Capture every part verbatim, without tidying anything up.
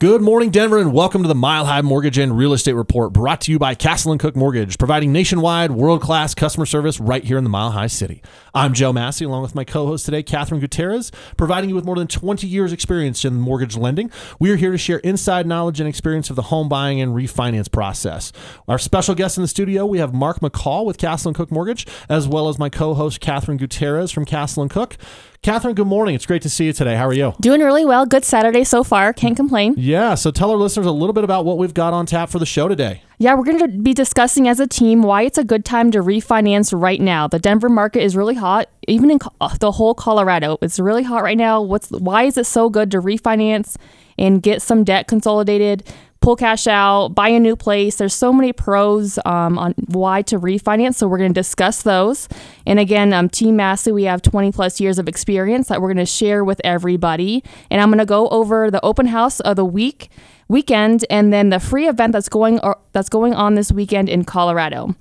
Good morning, Denver, and welcome to the Mile High Mortgage and Real Estate Report, brought to you by Castle and Cook Mortgage, providing nationwide, world-class customer service right here in the Mile High City. I'm Joe Massey, along with my co-host today, Katherine Gutierrez, providing you with more than twenty years experience in mortgage lending. We are here to share inside knowledge and experience of the home buying and refinance process. Our special guest in the studio, we have Mark McCall with Castle and Cook Mortgage, as well as my co-host, Katherine Gutierrez from Castle and Cook. Katherine, good morning. It's great to see you today. How are you? Doing really well. Good Saturday so far. Can't complain. Yeah. So tell our listeners a little bit about what we've got on tap for the show today. Yeah, we're going to be discussing as a team why it's a good time to refinance right now. The Denver market is really hot, even in the whole Colorado. It's really hot right now. What's why is it so good to refinance and get some debt consolidated, pull cash out, buy a new place? There's so many pros um, on why to refinance, so we're going to discuss those. And again, um, Team Massey, we have twenty plus years of experience that we're going to share with everybody. And I'm going to go over the open house of the week, weekend, and then the free event that's going or that's going on this weekend in Colorado.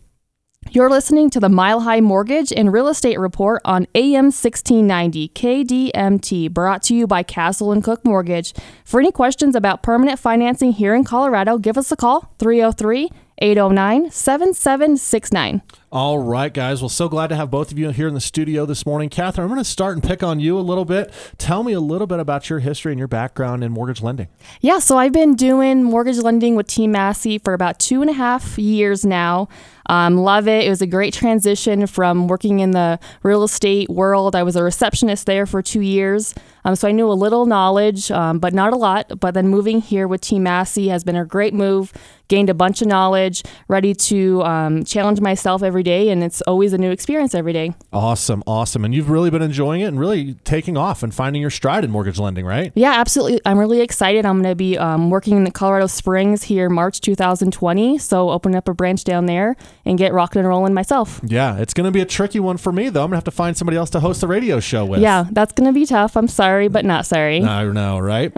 You're listening to the Mile High Mortgage and Real Estate Report on A M sixteen ninety K D M T, brought to you by Castle and Cook Mortgage. For any questions about permanent financing here in Colorado, give us a call, three oh three, eight oh nine, seven seven six nine. All right, guys. Well, so glad to have both of you here in the studio this morning. Katherine, I'm going to start and pick on you a little bit. Tell me a little bit about your history and your background in mortgage lending. Yeah, so I've been doing mortgage lending with Team Massey for about two and a half years now. Um, love it. It was a great transition from working in the real estate world. I was a receptionist there for two years. Um, so I knew a little knowledge, um, but not a lot. But then moving here with Team Massey has been a great move. Gained a bunch of knowledge, ready to um, challenge myself every day, and it's always a new experience every day. Awesome, awesome. And you've really been enjoying it and really taking off and finding your stride in mortgage lending, right? Yeah, absolutely. I'm really excited. I'm going to be um, working in Colorado Springs here March two thousand twenty, so open up a branch down there and get rocking and rolling myself. Yeah, it's going to be a tricky one for me, though. I'm going to have to find somebody else to host the radio show with. Yeah, that's going to be tough. I'm sorry, but not sorry. I know, right?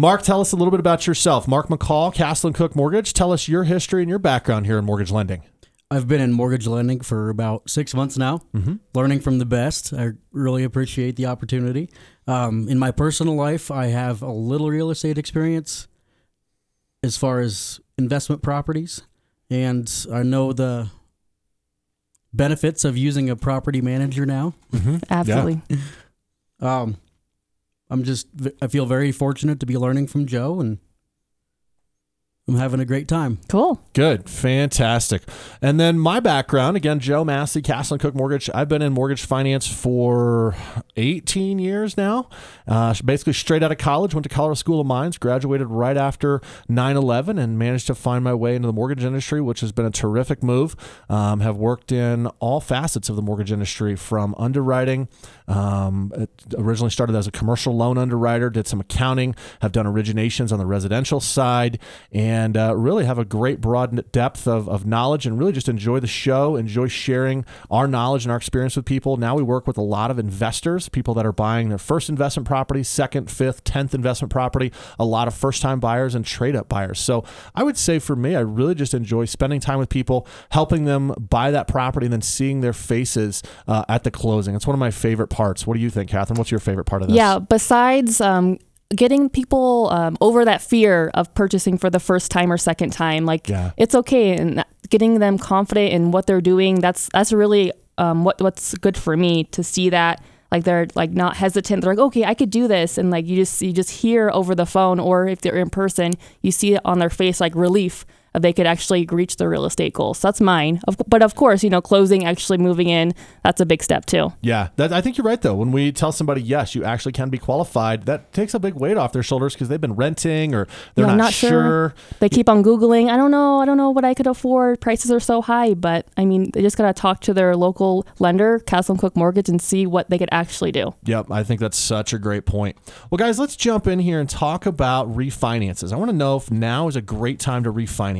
Mark, tell us a little bit about yourself. Mark McCall, Castle and Cook Mortgage. Tell us your history and your background here in mortgage lending. I've been in mortgage lending for about six months now, mm-hmm. learning from the best. I really appreciate the opportunity. Um, in my personal life, I have a little real estate experience as far as investment properties, and I know the benefits of using a property manager now. Mm-hmm. Absolutely. Yeah. Um, I'm just, I feel very fortunate to be learning from Joe, and I'm having a great time. Cool. Good. Fantastic. And then my background, again, Joe Massey, Castle and Cook Mortgage. I've been in mortgage finance for eighteen years now. Uh, basically straight out of college, went to Colorado School of Mines, graduated right after nine eleven, and managed to find my way into the mortgage industry, which has been a terrific move. Um, have worked in all facets of the mortgage industry, from underwriting. Um, originally started as a commercial loan underwriter, did some accounting, have done originations on the residential side, and And uh, really have a great broad depth of, of knowledge, and really just enjoy the show, enjoy sharing our knowledge and our experience with people. Now we work with a lot of investors, people that are buying their first investment property, second, fifth, tenth investment property, a lot of first-time buyers and trade-up buyers. So I would say for me, I really just enjoy spending time with people, helping them buy that property, and then seeing their faces uh, at the closing. It's one of my favorite parts. What do you think, Katherine? What's your favorite part of this? Yeah, besides... Um getting people um, over that fear of purchasing for the first time or second time. Like, yeah. It's okay. And getting them confident in what they're doing, that's that's really um, what what's good for me to see that. Like, they're like not hesitant. They're like, okay, I could do this. And like, you just, you just hear over the phone, or if they're in person, you see it on their face, like relief if they could actually reach their real estate goals. So that's mine. But of course, you know, closing, actually moving in, that's a big step too. Yeah, that, I think you're right though. When we tell somebody, yes, you actually can be qualified, that takes a big weight off their shoulders because they've been renting or they're no, not, not sure. sure. They keep on Googling. I don't know. I don't know what I could afford. Prices are so high. But I mean, they just got to talk to their local lender, Castle and Cook Mortgage, and see what they could actually do. Yep. I think that's such a great point. Well, guys, let's jump in here and talk about refinances. I want to know if now is a great time to refinance.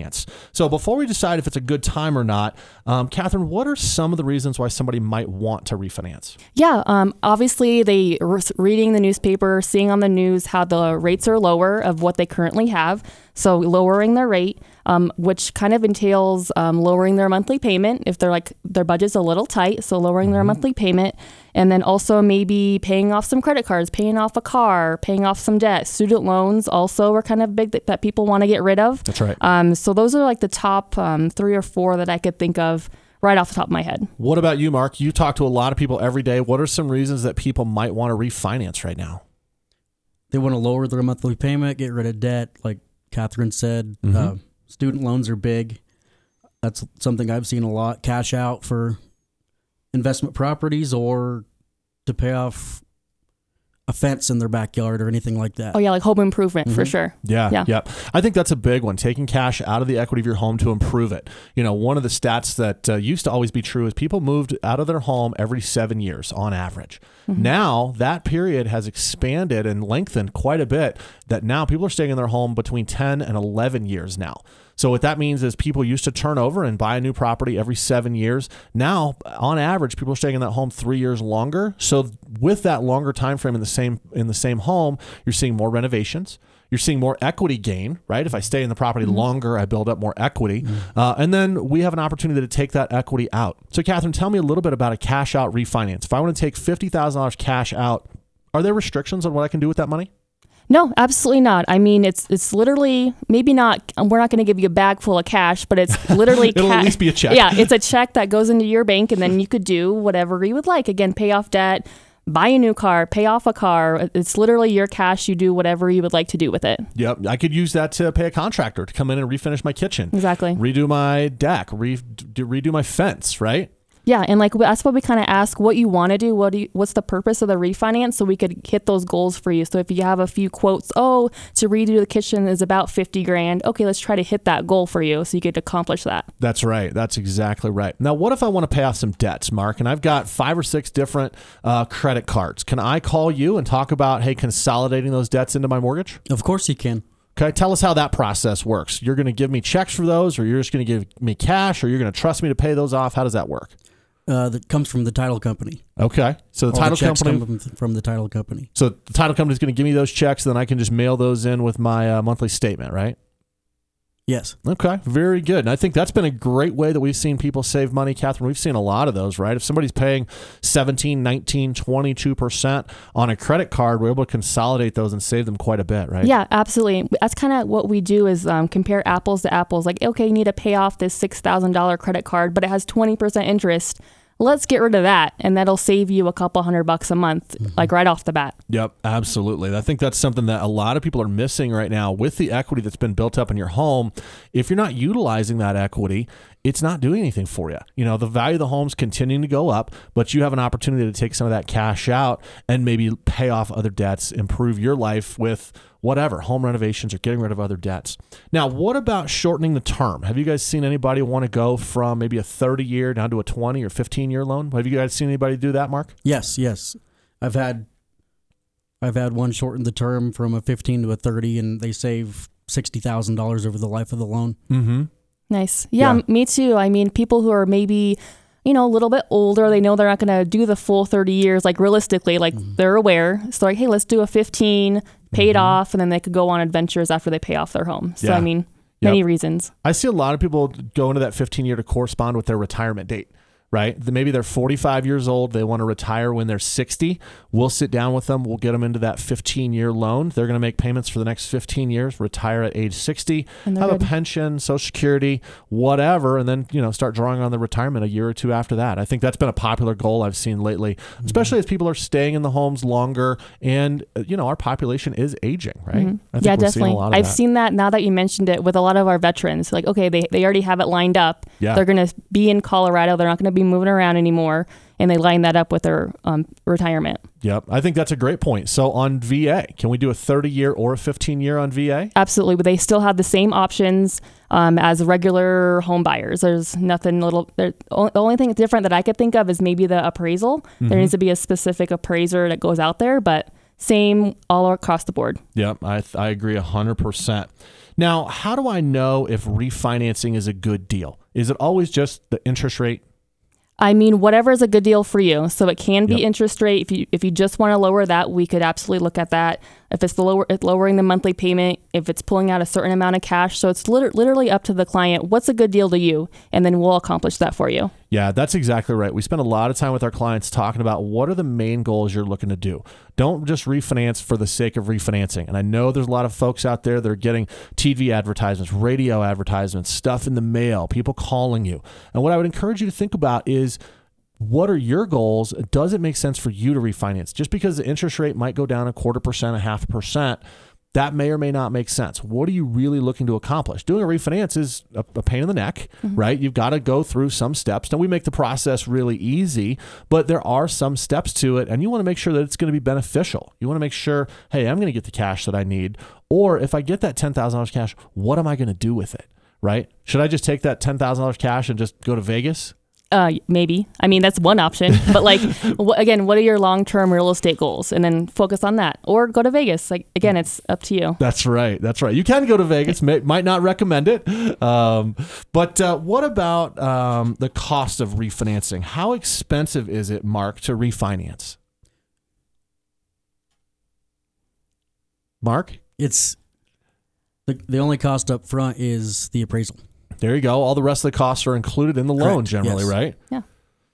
So before we decide if it's a good time or not, um, Katherine, what are some of the reasons why somebody might want to refinance? Yeah, um, obviously they re- reading the newspaper, seeing on the news how the rates are lower of what they currently have. So lowering their rate, um, which kind of entails um, lowering their monthly payment if they're like their budget's a little tight. So lowering mm-hmm. their monthly payment. And then also maybe paying off some credit cards, paying off a car, paying off some debt. Student loans also are kind of big that, that people want to get rid of. That's right. Um, so those are like the top um, three or four that I could think of right off the top of my head. What about you, Mark? You talk to a lot of people every day. What are some reasons that people might want to refinance right now? They want to lower their monthly payment, get rid of debt, like Katherine said. Mm-hmm. Uh, student loans are big. That's something I've seen a lot. Cash out for investment properties or to pay off a fence in their backyard or anything like that. Oh yeah, like home improvement, mm-hmm. for sure. Yeah, yeah, yeah. I think that's a big one, taking cash out of the equity of your home to improve it. You know, one of the stats that uh, used to always be true is people moved out of their home every seven years on average. Mm-hmm. Now that period has expanded and lengthened quite a bit, that now people are staying in their home between ten and eleven years now. So what that means is people used to turn over and buy a new property every seven years. Now, on average, people are staying in that home three years longer. So with that longer time frame in the same in the same home, you're seeing more renovations. You're seeing more equity gain, right? If I stay in the property mm-hmm. longer, I build up more equity. Mm-hmm. Uh, and then we have an opportunity to take that equity out. So Katherine, tell me a little bit about a cash out refinance. If I want to take fifty thousand dollars cash out, are there restrictions on what I can do with that money? No, absolutely not. I mean, it's it's literally, maybe not, we're not going to give you a bag full of cash, but it's literally It'll ca- at least be a check. Yeah, it's a check that goes into your bank, and then you could do whatever you would like. Again, pay off debt, buy a new car, pay off a car. It's literally your cash. You do whatever you would like to do with it. Yep. I could use that to pay a contractor to come in and refinish my kitchen. Exactly. Redo my deck, re- redo my fence, right? Yeah, and like that's what we kind of ask, what you want to do, what do you, what's the purpose of the refinance, so we could hit those goals for you. So if you have a few quotes, oh, to redo the kitchen is about fifty grand. Okay, let's try to hit that goal for you so you could accomplish that. That's right. That's exactly right. Now, what if I want to pay off some debts, Mark, and I've got five or six different uh, credit cards? Can I call you and talk about, hey, consolidating those debts into my mortgage? Of course you can. Okay, tell us how that process works. You're going to give me checks for those, or you're just going to give me cash, or you're going to trust me to pay those off. How does that work? Uh, that comes from the title company. Okay. So the All title the checks company come from, from the title company. So the title company is going to give me those checks, and then I can just mail those in with my uh, monthly statement, right? Yes. Okay. Very good. And I think that's been a great way that we've seen people save money, Katherine. We've seen a lot of those, right? If somebody's paying seventeen, nineteen, twenty-two percent on a credit card, we're able to consolidate those and save them quite a bit, right? Yeah, absolutely. That's kind of what we do is um, compare apples to apples. Like, okay, you need to pay off this six thousand dollars credit card, but it has twenty percent interest. Let's get rid of that, and that'll save you a couple hundred bucks a month, mm-hmm. like right off the bat. Yep, absolutely. I think that's something that a lot of people are missing right now with the equity that's been built up in your home. If you're not utilizing that equity, it's not doing anything for you. You know, the value of the home's continuing to go up, but you have an opportunity to take some of that cash out and maybe pay off other debts, improve your life with whatever, home renovations or getting rid of other debts. Now, what about shortening the term? Have you guys seen anybody want to go from maybe a thirty-year down to a twenty or fifteen-year loan? Have you guys seen anybody do that, Mark? Yes, yes. I've had I've had one shorten the term from a fifteen to a thirty, and they save sixty thousand dollars over the life of the loan. Mm-hmm. Nice. Yeah, yeah, me too. I mean, people who are maybe, you know, a little bit older, they know they're not going to do the full thirty years, like realistically, like mm-hmm. they're aware. So like, hey, let's do a fifteen, pay it mm-hmm. off, and then they could go on adventures after they pay off their home. So, yeah. I mean, many yep. reasons. I see a lot of people go into that fifteen year to correspond with their retirement date, right? Maybe they're forty-five years old. They want to retire when they're sixty. We'll sit down with them. We'll get them into that fifteen year loan. They're going to make payments for the next fifteen years, retire at age sixty, have good. a pension, Social Security, whatever, and then, you know, start drawing on the retirement a year or two after that. I think that's been a popular goal I've seen lately, mm-hmm. especially as people are staying in the homes longer and, you know, our population is aging, right? Mm-hmm. I think yeah, we're definitely. Seeing a lot of I've that. seen that now that you mentioned it with a lot of our veterans. Like, okay, they, they already have it lined up. Yeah. They're going to be in Colorado. They're not going to be moving around anymore, and they line that up with their um, retirement. Yep. I think that's a great point. So on V A, can we do a thirty year or a fifteen year on V A? Absolutely. But they still have the same options um, as regular home buyers. There's nothing little, there, the only thing that's different that I could think of is maybe the appraisal. Mm-hmm. There needs to be a specific appraiser that goes out there, but same all across the board. Yep. I, I agree one hundred percent. Now, how do I know if refinancing is a good deal? Is it always just the interest rate? I mean, whatever is a good deal for you. So it can be yep. interest rate. If you if you just want to lower that, we could absolutely look at that. if it's the lower, it's lowering the monthly payment, if it's pulling out a certain amount of cash. So it's liter- literally up to the client. What's a good deal to you? And then we'll accomplish that for you. Yeah, that's exactly right. We spend a lot of time with our clients talking about what are the main goals you're looking to do. Don't just refinance for the sake of refinancing. And I know there's a lot of folks out there that are getting T V advertisements, radio advertisements, stuff in the mail, people calling you. And what I would encourage you to think about is, what are your goals? Does it make sense for you to refinance? Just because the interest rate might go down a quarter percent, a half percent, that may or may not make sense. What are you really looking to accomplish? Doing a refinance is a, a pain in the neck, mm-hmm. right? You've got to go through some steps. Now, we make the process really easy, but there are some steps to it, and you want to make sure that it's going to be beneficial. You want to make sure, hey, I'm going to get the cash that I need, or if I get that ten thousand dollars cash, what am I going to do with it, right? Should I just take that ten thousand dollars cash and just go to Vegas? Uh, maybe. I mean, that's one option. But like, w- again, what are your long-term real estate goals? And then focus on that, or go to Vegas. Like, again, it's up to you. That's right. That's right. You can go to Vegas. May- might not recommend it. Um, but uh, what about um, the cost of refinancing? How expensive is it, Mark, to refinance? Mark? It's the the only cost up front is the appraisal. There you go. All the rest of the costs are included in the Correct. Loan generally, yes. right? Yeah.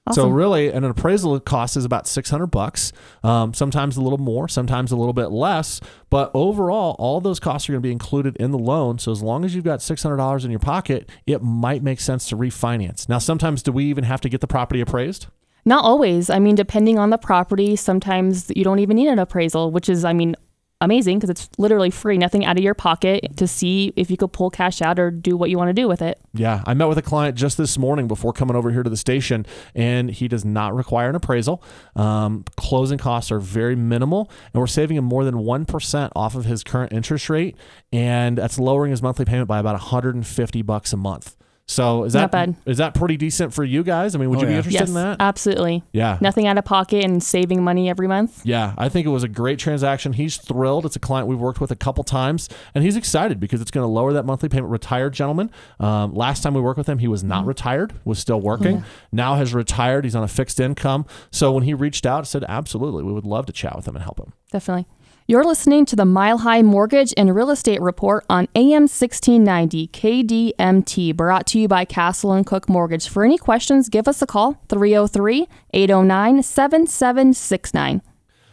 Awesome. So really, and an appraisal cost is about six hundred bucks. Um, sometimes a little more, sometimes a little bit less. But overall, all those costs are going to be included in the loan. So as long as you've got six hundred dollars in your pocket, it might make sense to refinance. Now, sometimes do we even have to get the property appraised? Not always. I mean, depending on the property, sometimes you don't even need an appraisal, which is, I mean, amazing, because it's literally free, nothing out of your pocket, to see if you could pull cash out or do what you want to do with it. Yeah. I met with a client just this morning before coming over here to the station, and he does not require an appraisal. Um, closing costs are very minimal, and we're saving him more than one percent off of his current interest rate. And that's lowering his monthly payment by about one hundred fifty bucks a month. So is that, is that pretty decent for you guys? I mean, would oh, you be yeah. interested yes, in that? Absolutely. Yeah. Nothing out of pocket and saving money every month. Yeah. I think it was a great transaction. He's thrilled. It's a client we've worked with a couple times, and he's excited because it's going to lower that monthly payment. Retired gentleman. Um, last time we worked with him, he was not mm-hmm. retired, was still working. Oh, yeah. Now has retired. He's on a fixed income. So when he reached out, said, absolutely, we would love to chat with him and help him. Definitely. You're listening to the Mile High Mortgage and Real Estate Report on A M sixteen ninety K D M T, brought to you by Castle and Cook Mortgage. For any questions, give us a call, three oh three, eight oh nine, seven seven six nine.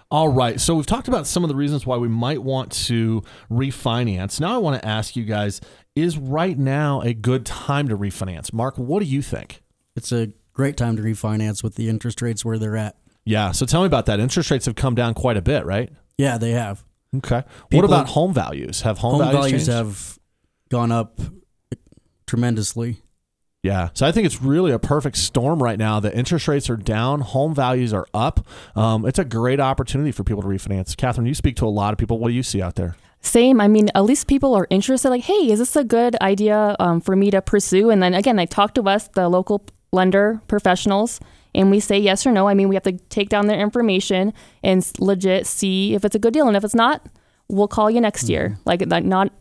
All right, so we've talked about some of the reasons why we might want to refinance. Now I want to ask you guys, is right now a good time to refinance? Mark, what do you think? It's a great time to refinance with the interest rates where they're at. Yeah, so tell me about that. Interest rates have come down quite a bit, right? Yeah, they have. Okay. People, what about home values? Have home, home values, values changed? Have gone up tremendously. Yeah. So I think it's really a perfect storm right now. The interest rates are down. Home values are up. Um, it's a great opportunity for people to refinance. Katherine, you speak to a lot of people. What do you see out there? Same. I mean, at least people are interested. Like, hey, is this a good idea um, for me to pursue? And then again, they talk to us, the local lender professionals, and we say yes or no. I mean, we have to take down their information and legit see if it's a good deal. And if it's not, we'll call you next mm-hmm. year. Like, like not,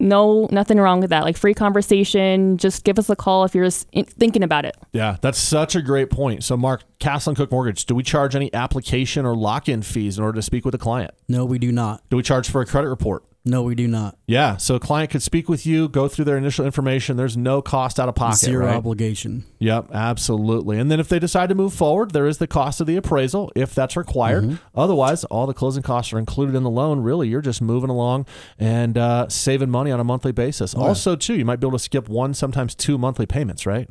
no, nothing wrong with that. Like, free conversation. Just give us a call if you're just thinking about it. Yeah, that's such a great point. So, Mark, Castle and Cook Mortgage, do we charge any application or lock-in fees in order to speak with a client? No, we do not. Do we charge for a credit report? No, we do not. Yeah. So a client could speak with you, go through their initial information. There's no cost out of pocket. Zero right? obligation. Yep, absolutely. And then if they decide to move forward, there is the cost of the appraisal if that's required. Mm-hmm. Otherwise, all the closing costs are included in the loan. Really, you're just moving along and uh, saving money on a monthly basis. Yeah. Also, too, you might be able to skip one, sometimes two monthly payments, right?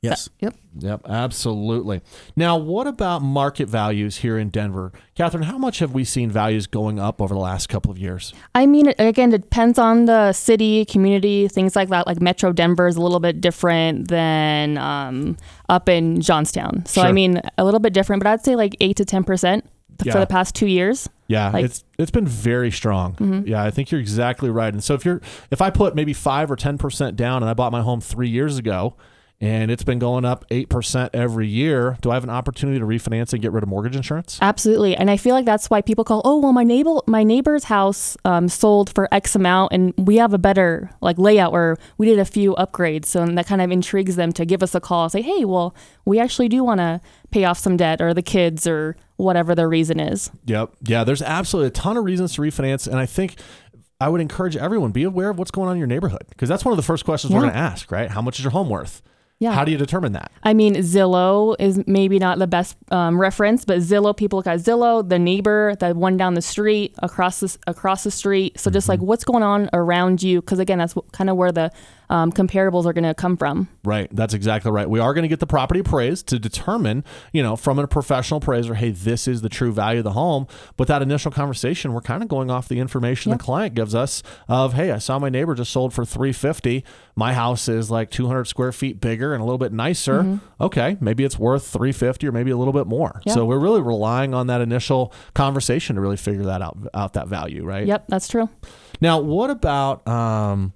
Yes. Yep. Yep. Absolutely. Now, what about market values here in Denver? Katherine, how much have we seen values going up over the last couple of years? I mean, again, it depends on the city, community, things like that. Like Metro Denver is a little bit different than um, up in Johnstown. So, sure. I mean, a little bit different, but I'd say like eight to ten percent yeah. for the past two years. Yeah, like, it's it's been very strong. Mm-hmm. Yeah, I think you're exactly right. And so if you're if I put maybe five or ten percent down and I bought my home three years ago, and it's been going up eight percent every year. Do I have an opportunity to refinance and get rid of mortgage insurance? Absolutely. And I feel like that's why people call, oh, well, my neighbor, my neighbor's house um, sold for X amount, and we have a better like layout where we did a few upgrades. So and that kind of intrigues them to give us a call and say, hey, well, we actually do want to pay off some debt or the kids or whatever their reason is. Yep. Yeah, there's absolutely a ton of reasons to refinance. And I think I would encourage everyone, be aware of what's going on in your neighborhood, because that's one of the first questions yeah. we're going to ask, right? How much is your home worth? Yeah. How do you determine that? I mean, Zillow is maybe not the best um, reference, but Zillow, people look at Zillow, the neighbor, the one down the street, across the, across the street. So mm-hmm. just like what's going on around you, because again, that's kind of where the um, comparables are going to come from. Right. That's exactly right. We are going to get the property appraised to determine, you know, from a professional appraiser, hey, this is the true value of the home. But that initial conversation, we're kind of going off the information yeah. the client gives us of, hey, I saw my neighbor just sold for three fifty. My house is like two hundred square feet bigger and a little bit nicer. Mm-hmm. Okay, maybe it's worth three fifty or maybe a little bit more. Yep. So we're really relying on that initial conversation to really figure that out, out that value, right? Yep, that's true. Now, what about um,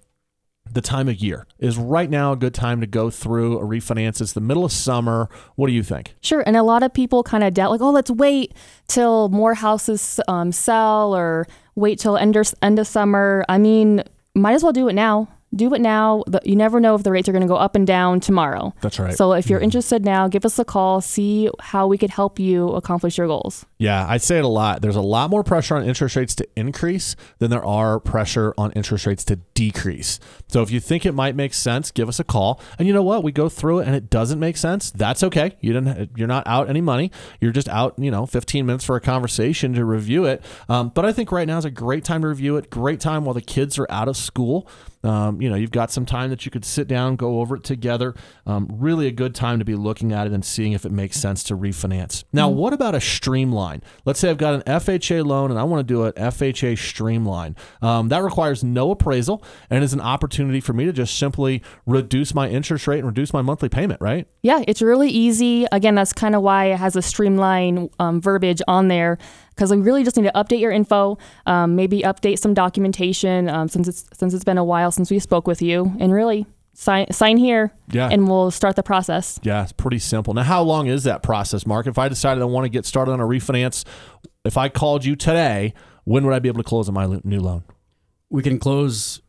the time of year? Is right now a good time to go through a refinance? It's the middle of summer. What do you think? Sure, and a lot of people kind of doubt, like, oh, let's wait till more houses um, sell or wait till end of, end of summer. I mean, might as well do it now. Do it now. You never know if the rates are going to go up and down tomorrow. That's right. So if you're interested now, give us a call, see how we could help you accomplish your goals. Yeah, I say it a lot. There's a lot more pressure on interest rates to increase than there are pressure on interest rates to decrease. So if you think it might make sense, give us a call. And you know what? We go through it and it doesn't make sense. That's okay. You didn't, you're not out any money. You're just out, you know, fifteen minutes for a conversation to review it. Um, but I think right now is a great time to review it. Great time while the kids are out of school. Um, you know, you've got some time that you could sit down, go over it together. Um, really a good time to be looking at it and seeing if it makes sense to refinance. Now, mm-hmm. what about a streamline? Let's say I've got an F H A loan and I want to do an F H A streamline. Um, that requires no appraisal and is an opportunity for me to just simply reduce my interest rate and reduce my monthly payment, right? Yeah, it's really easy. Again, that's kind of why it has a streamline um, verbiage on there. Because we really just need to update your info, um, maybe update some documentation um, since it's since it's been a while since we spoke with you, and really sign sign here, yeah. and we'll start the process. Yeah, it's pretty simple. Now, how long is that process, Mark? If I decided I want to get started on a refinance, if I called you today, when would I be able to close on my new loan? We can close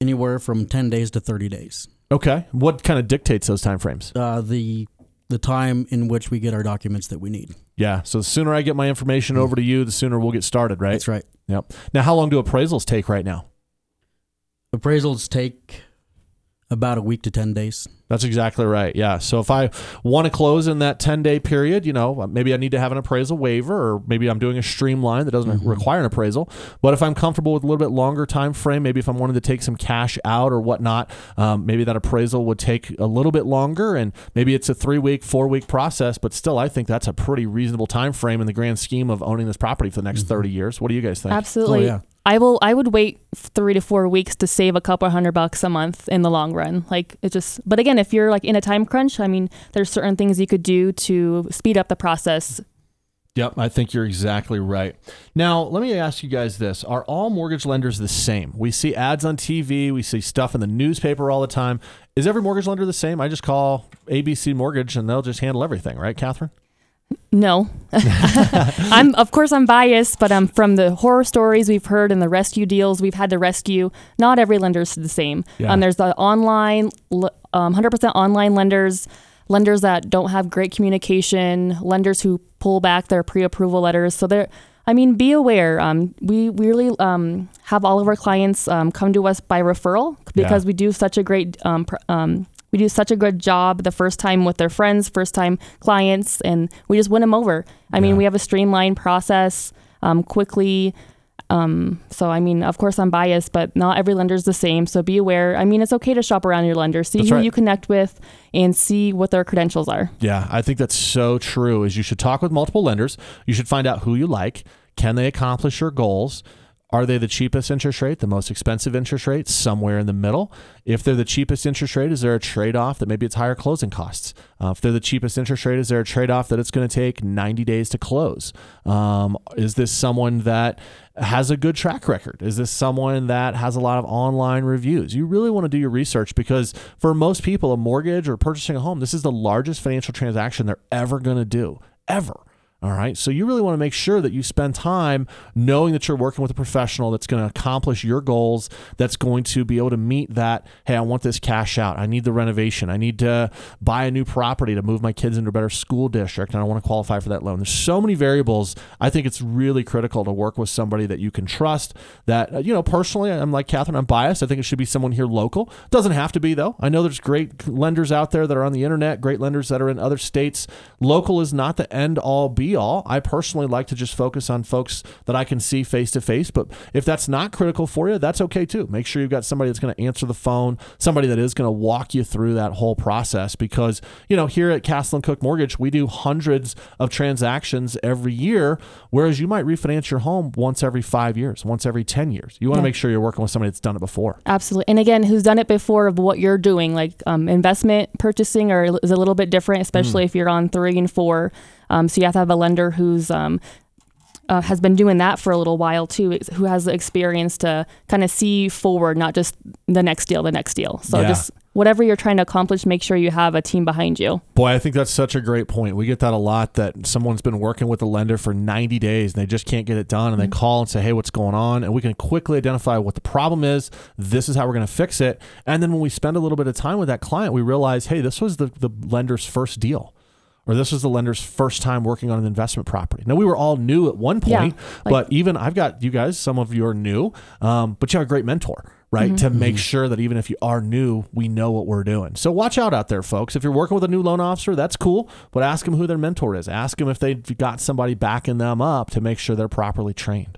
anywhere from ten days to thirty days. Okay. What kind of dictates those timeframes? Uh, the the time in which we get our documents that we need. Yeah. So the sooner I get my information over to you, the sooner we'll get started, right? That's right. Yep. Now, how long do appraisals take right now? Appraisals take about a week to ten days. That's exactly right. Yeah. So if I want to close in that ten-day period, you know, maybe I need to have an appraisal waiver, or maybe I'm doing a streamline that doesn't mm-hmm. require an appraisal. But if I'm comfortable with a little bit longer time frame, maybe if I'm wanting to take some cash out or whatnot, um, maybe that appraisal would take a little bit longer, and maybe it's a three-week, four-week process. But still, I think that's a pretty reasonable time frame in the grand scheme of owning this property for the next mm-hmm. thirty years. What do you guys think? Absolutely. Oh, yeah. I will. I would wait three to four weeks to save a couple hundred bucks a month in the long run. Like it just. But again, if you're like in a time crunch, I mean, there's certain things you could do to speed up the process. Yep, I think you're exactly right. Now, let me ask you guys this. Are all mortgage lenders the same? We see ads on T V. We see stuff in the newspaper all the time. Is every mortgage lender the same? I just call A B C Mortgage and they'll just handle everything, right, Katherine? No, I'm of course I'm biased, but um, from the horror stories we've heard and the rescue deals we've had to rescue, not every lender's the same. Yeah. Um, there's the online, um, one hundred percent online lenders, lenders that don't have great communication, lenders who pull back their pre-approval letters. So they're, I mean, be aware. Um, we, we really um, have all of our clients um, come to us by referral because yeah. we do such a great um. Pr- um We do such a good job the first time with their friends, first time clients, and we just win them over. I yeah. mean, we have a streamlined process um, quickly. Um, so, I mean, of course I'm biased, but not every lender's the same. So be aware. I mean, it's okay to shop around your lender, see that's who right. you connect with and see what their credentials are. Yeah, I think that's so true is you should talk with multiple lenders. You should find out who you like. Can they accomplish your goals? Are they the cheapest interest rate, the most expensive interest rate, somewhere in the middle? If they're the cheapest interest rate, is there a trade-off that maybe it's higher closing costs? Uh, if they're the cheapest interest rate, is there a trade-off that it's going to take ninety days to close? Um, is this someone that has a good track record? Is this someone that has a lot of online reviews? You really want to do your research, because for most people, a mortgage or purchasing a home, this is the largest financial transaction they're ever going to do, ever. All right. So you really want to make sure that you spend time knowing that you're working with a professional that's going to accomplish your goals, that's going to be able to meet that. Hey, I want this cash out. I need the renovation. I need to buy a new property to move my kids into a better school district, and I want to qualify for that loan. There's so many variables. I think it's really critical to work with somebody that you can trust, that, you know, personally, I'm like Katherine, I'm biased. I think it should be someone here local. Doesn't have to be, though. I know there's great lenders out there that are on the internet, great lenders that are in other states. Local is not the end all be all. I personally like to just focus on folks that I can see face to face, but if that's not critical for you, that's okay too. Make sure you've got somebody that's going to answer the phone, somebody that is going to walk you through that whole process, because, you know, here at Castle and Cook Mortgage, we do hundreds of transactions every year, whereas you might refinance your home once every five years, once every ten years. You want to yeah. make sure you're working with somebody that's done it before. Absolutely. And again, who's done it before of what you're doing, like um, investment purchasing or is a little bit different, especially mm. if you're on three and four. Um, so you have to have a lender who's um, uh, has been doing that for a little while too, who has the experience to kind of see forward, not just the next deal, the next deal. So yeah. just whatever you're trying to accomplish, make sure you have a team behind you. Boy, I think that's such a great point. We get that a lot, that someone's been working with a lender for ninety days and they just can't get it done. And mm-hmm. they call and say, hey, what's going on? And we can quickly identify what the problem is. This is how we're going to fix it. And then when we spend a little bit of time with that client, we realize, hey, this was the, the lender's first deal. Or this was the lender's first time working on an investment property. Now, we were all new at one point, yeah, like, but even I've got you guys, some of you are new, um, but you have a great mentor, right? Mm-hmm. To make sure that even if you are new, we know what we're doing. So watch out out there, folks. If you're working with a new loan officer, that's cool, but ask them who their mentor is. Ask them if they've got somebody backing them up to make sure they're properly trained.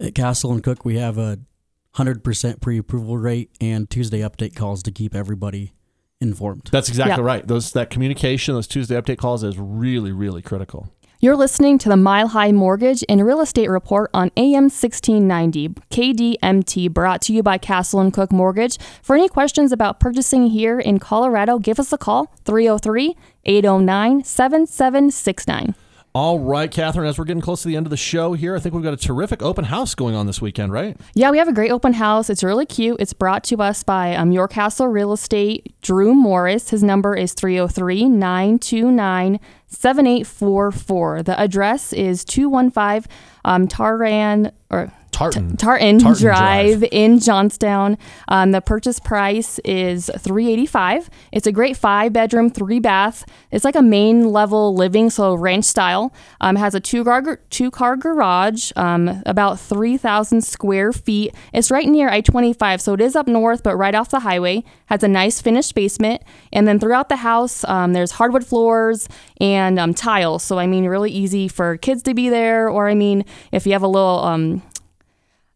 At Castle and Cook, we have a one hundred percent pre-approval rate and Tuesday update calls to keep everybody informed. That's exactly yeah. right. Those that communication, those Tuesday update calls is really, really critical. You're listening to the Mile High Mortgage and Real Estate Report on A M sixteen ninety, K D M T, brought to you by Castle and Cook Mortgage. For any questions about purchasing here in Colorado, give us a call, three oh three, eight oh nine, seven seven six nine. All right, Katherine, as we're getting close to the end of the show here, I think we've got a terrific open house going on this weekend, right? Yeah, we have a great open house. It's really cute. It's brought to us by um, York Castle Real Estate, Drew Morris. His number is three oh three, nine two nine, seven eight four four. The address is two one five um, Tarran, or Tartan, T- Tartan, Tartan Drive, Drive in Johnstown. Um, the purchase price is three eighty-five. It's a great five-bedroom, three-bath. It's like a main-level living, so ranch style. Um, has a two-car two-car garage, um, about three thousand square feet. It's right near I twenty-five, so it is up north, but right off the highway. Has a nice finished basement, and then throughout the house, um, there's hardwood floors and um, tiles. So I mean, really easy for kids to be there, or I mean, if you have a little Um,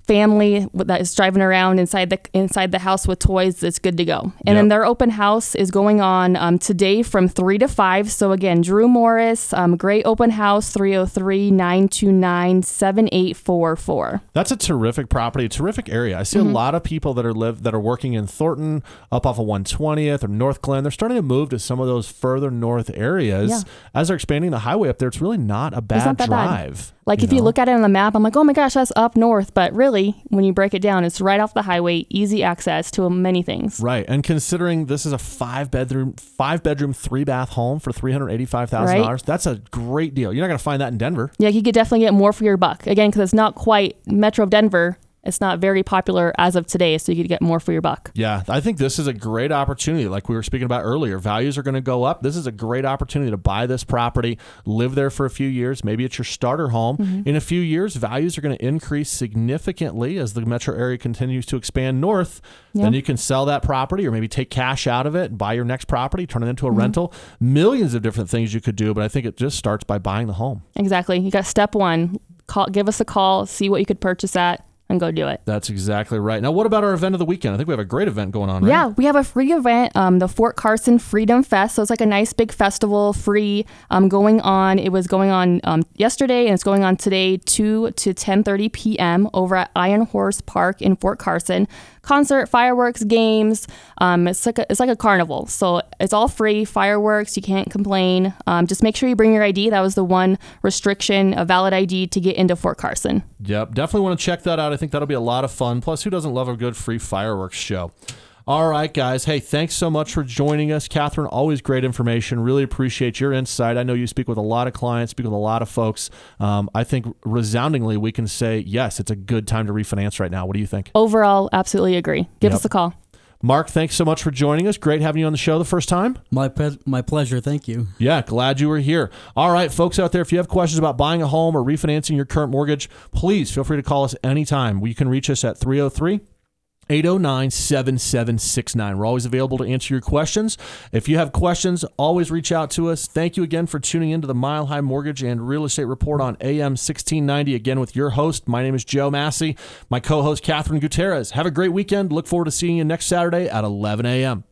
family that is driving around inside the inside the house with toys, it's good to go. And yep. then their open house is going on um, today from three to five. So again, Drew Morris, um, great open house, three oh three, nine two nine, seven eight four four. That's a terrific property, a terrific area. I see mm-hmm. a lot of people that are live that are working in Thornton, up off of one twentieth or North Glen. They're starting to move to some of those further north areas. Yeah. As they're expanding the highway up there, it's really not a bad not drive. Bad. Like, you if know? you look at it on the map, I'm like, oh my gosh, that's up north. But really, when you break it down, it's right off the highway, easy access to many things. Right. And considering this is a five bedroom, five bedroom, three bath home for three hundred eighty-five thousand dollars, right? That's a great deal. You're not going to find that in Denver. Yeah, you could definitely get more for your buck. Again, because it's not quite Metro Denver. It's not very popular as of today, so you could get more for your buck. Yeah, I think this is a great opportunity. Like we were speaking about earlier, values are going to go up. This is a great opportunity to buy this property, live there for a few years. Maybe it's your starter home. Mm-hmm. In a few years, values are going to increase significantly as the metro area continues to expand north. Yeah. Then you can sell that property or maybe take cash out of it and buy your next property, turn it into a mm-hmm. rental. Millions of different things you could do, but I think it just starts by buying the home. Exactly. You got step one. Call, give us a call, see what you could purchase at. and go do it. That's exactly right. Now, what about our event of the weekend? I think we have a great event going on, right? Yeah, we have a free event, um, the Fort Carson Freedom Fest. So it's like a nice big festival, free, um, going on. It was going on um, yesterday, and it's going on today, two to ten thirty p.m. over at Iron Horse Park in Fort Carson. Concert, fireworks, games. Um, it's like a, it's like a carnival. So it's all free. Fireworks, you can't complain. Um, just make sure you bring your I D. That was the one restriction, a valid I D to get into Fort Carson. Yep, definitely want to check that out. I think that'll be a lot of fun. Plus, who doesn't love a good free fireworks show? All right, guys. Hey, thanks so much for joining us. Katherine, always great information. Really appreciate your insight. I know you speak with a lot of clients, speak with a lot of folks. Um, I think resoundingly we can say, yes, it's a good time to refinance right now. What do you think? Overall, absolutely agree. Give yep. us a call. Mark, thanks so much for joining us. Great having you on the show the first time. My pe- my pleasure. Thank you. Yeah, glad you were here. All right, folks out there, if you have questions about buying a home or refinancing your current mortgage, please feel free to call us anytime. You can reach us at three oh three, eight oh nine, seven seven six nine. We're always available to answer your questions. If you have questions, always reach out to us. Thank you again for tuning into the Mile High Mortgage and Real Estate Report on A M sixteen ninety. Again, with your host, my name is Joe Massey, my co-host, Katherine Gutierrez. Have a great weekend. Look forward to seeing you next Saturday at eleven a.m.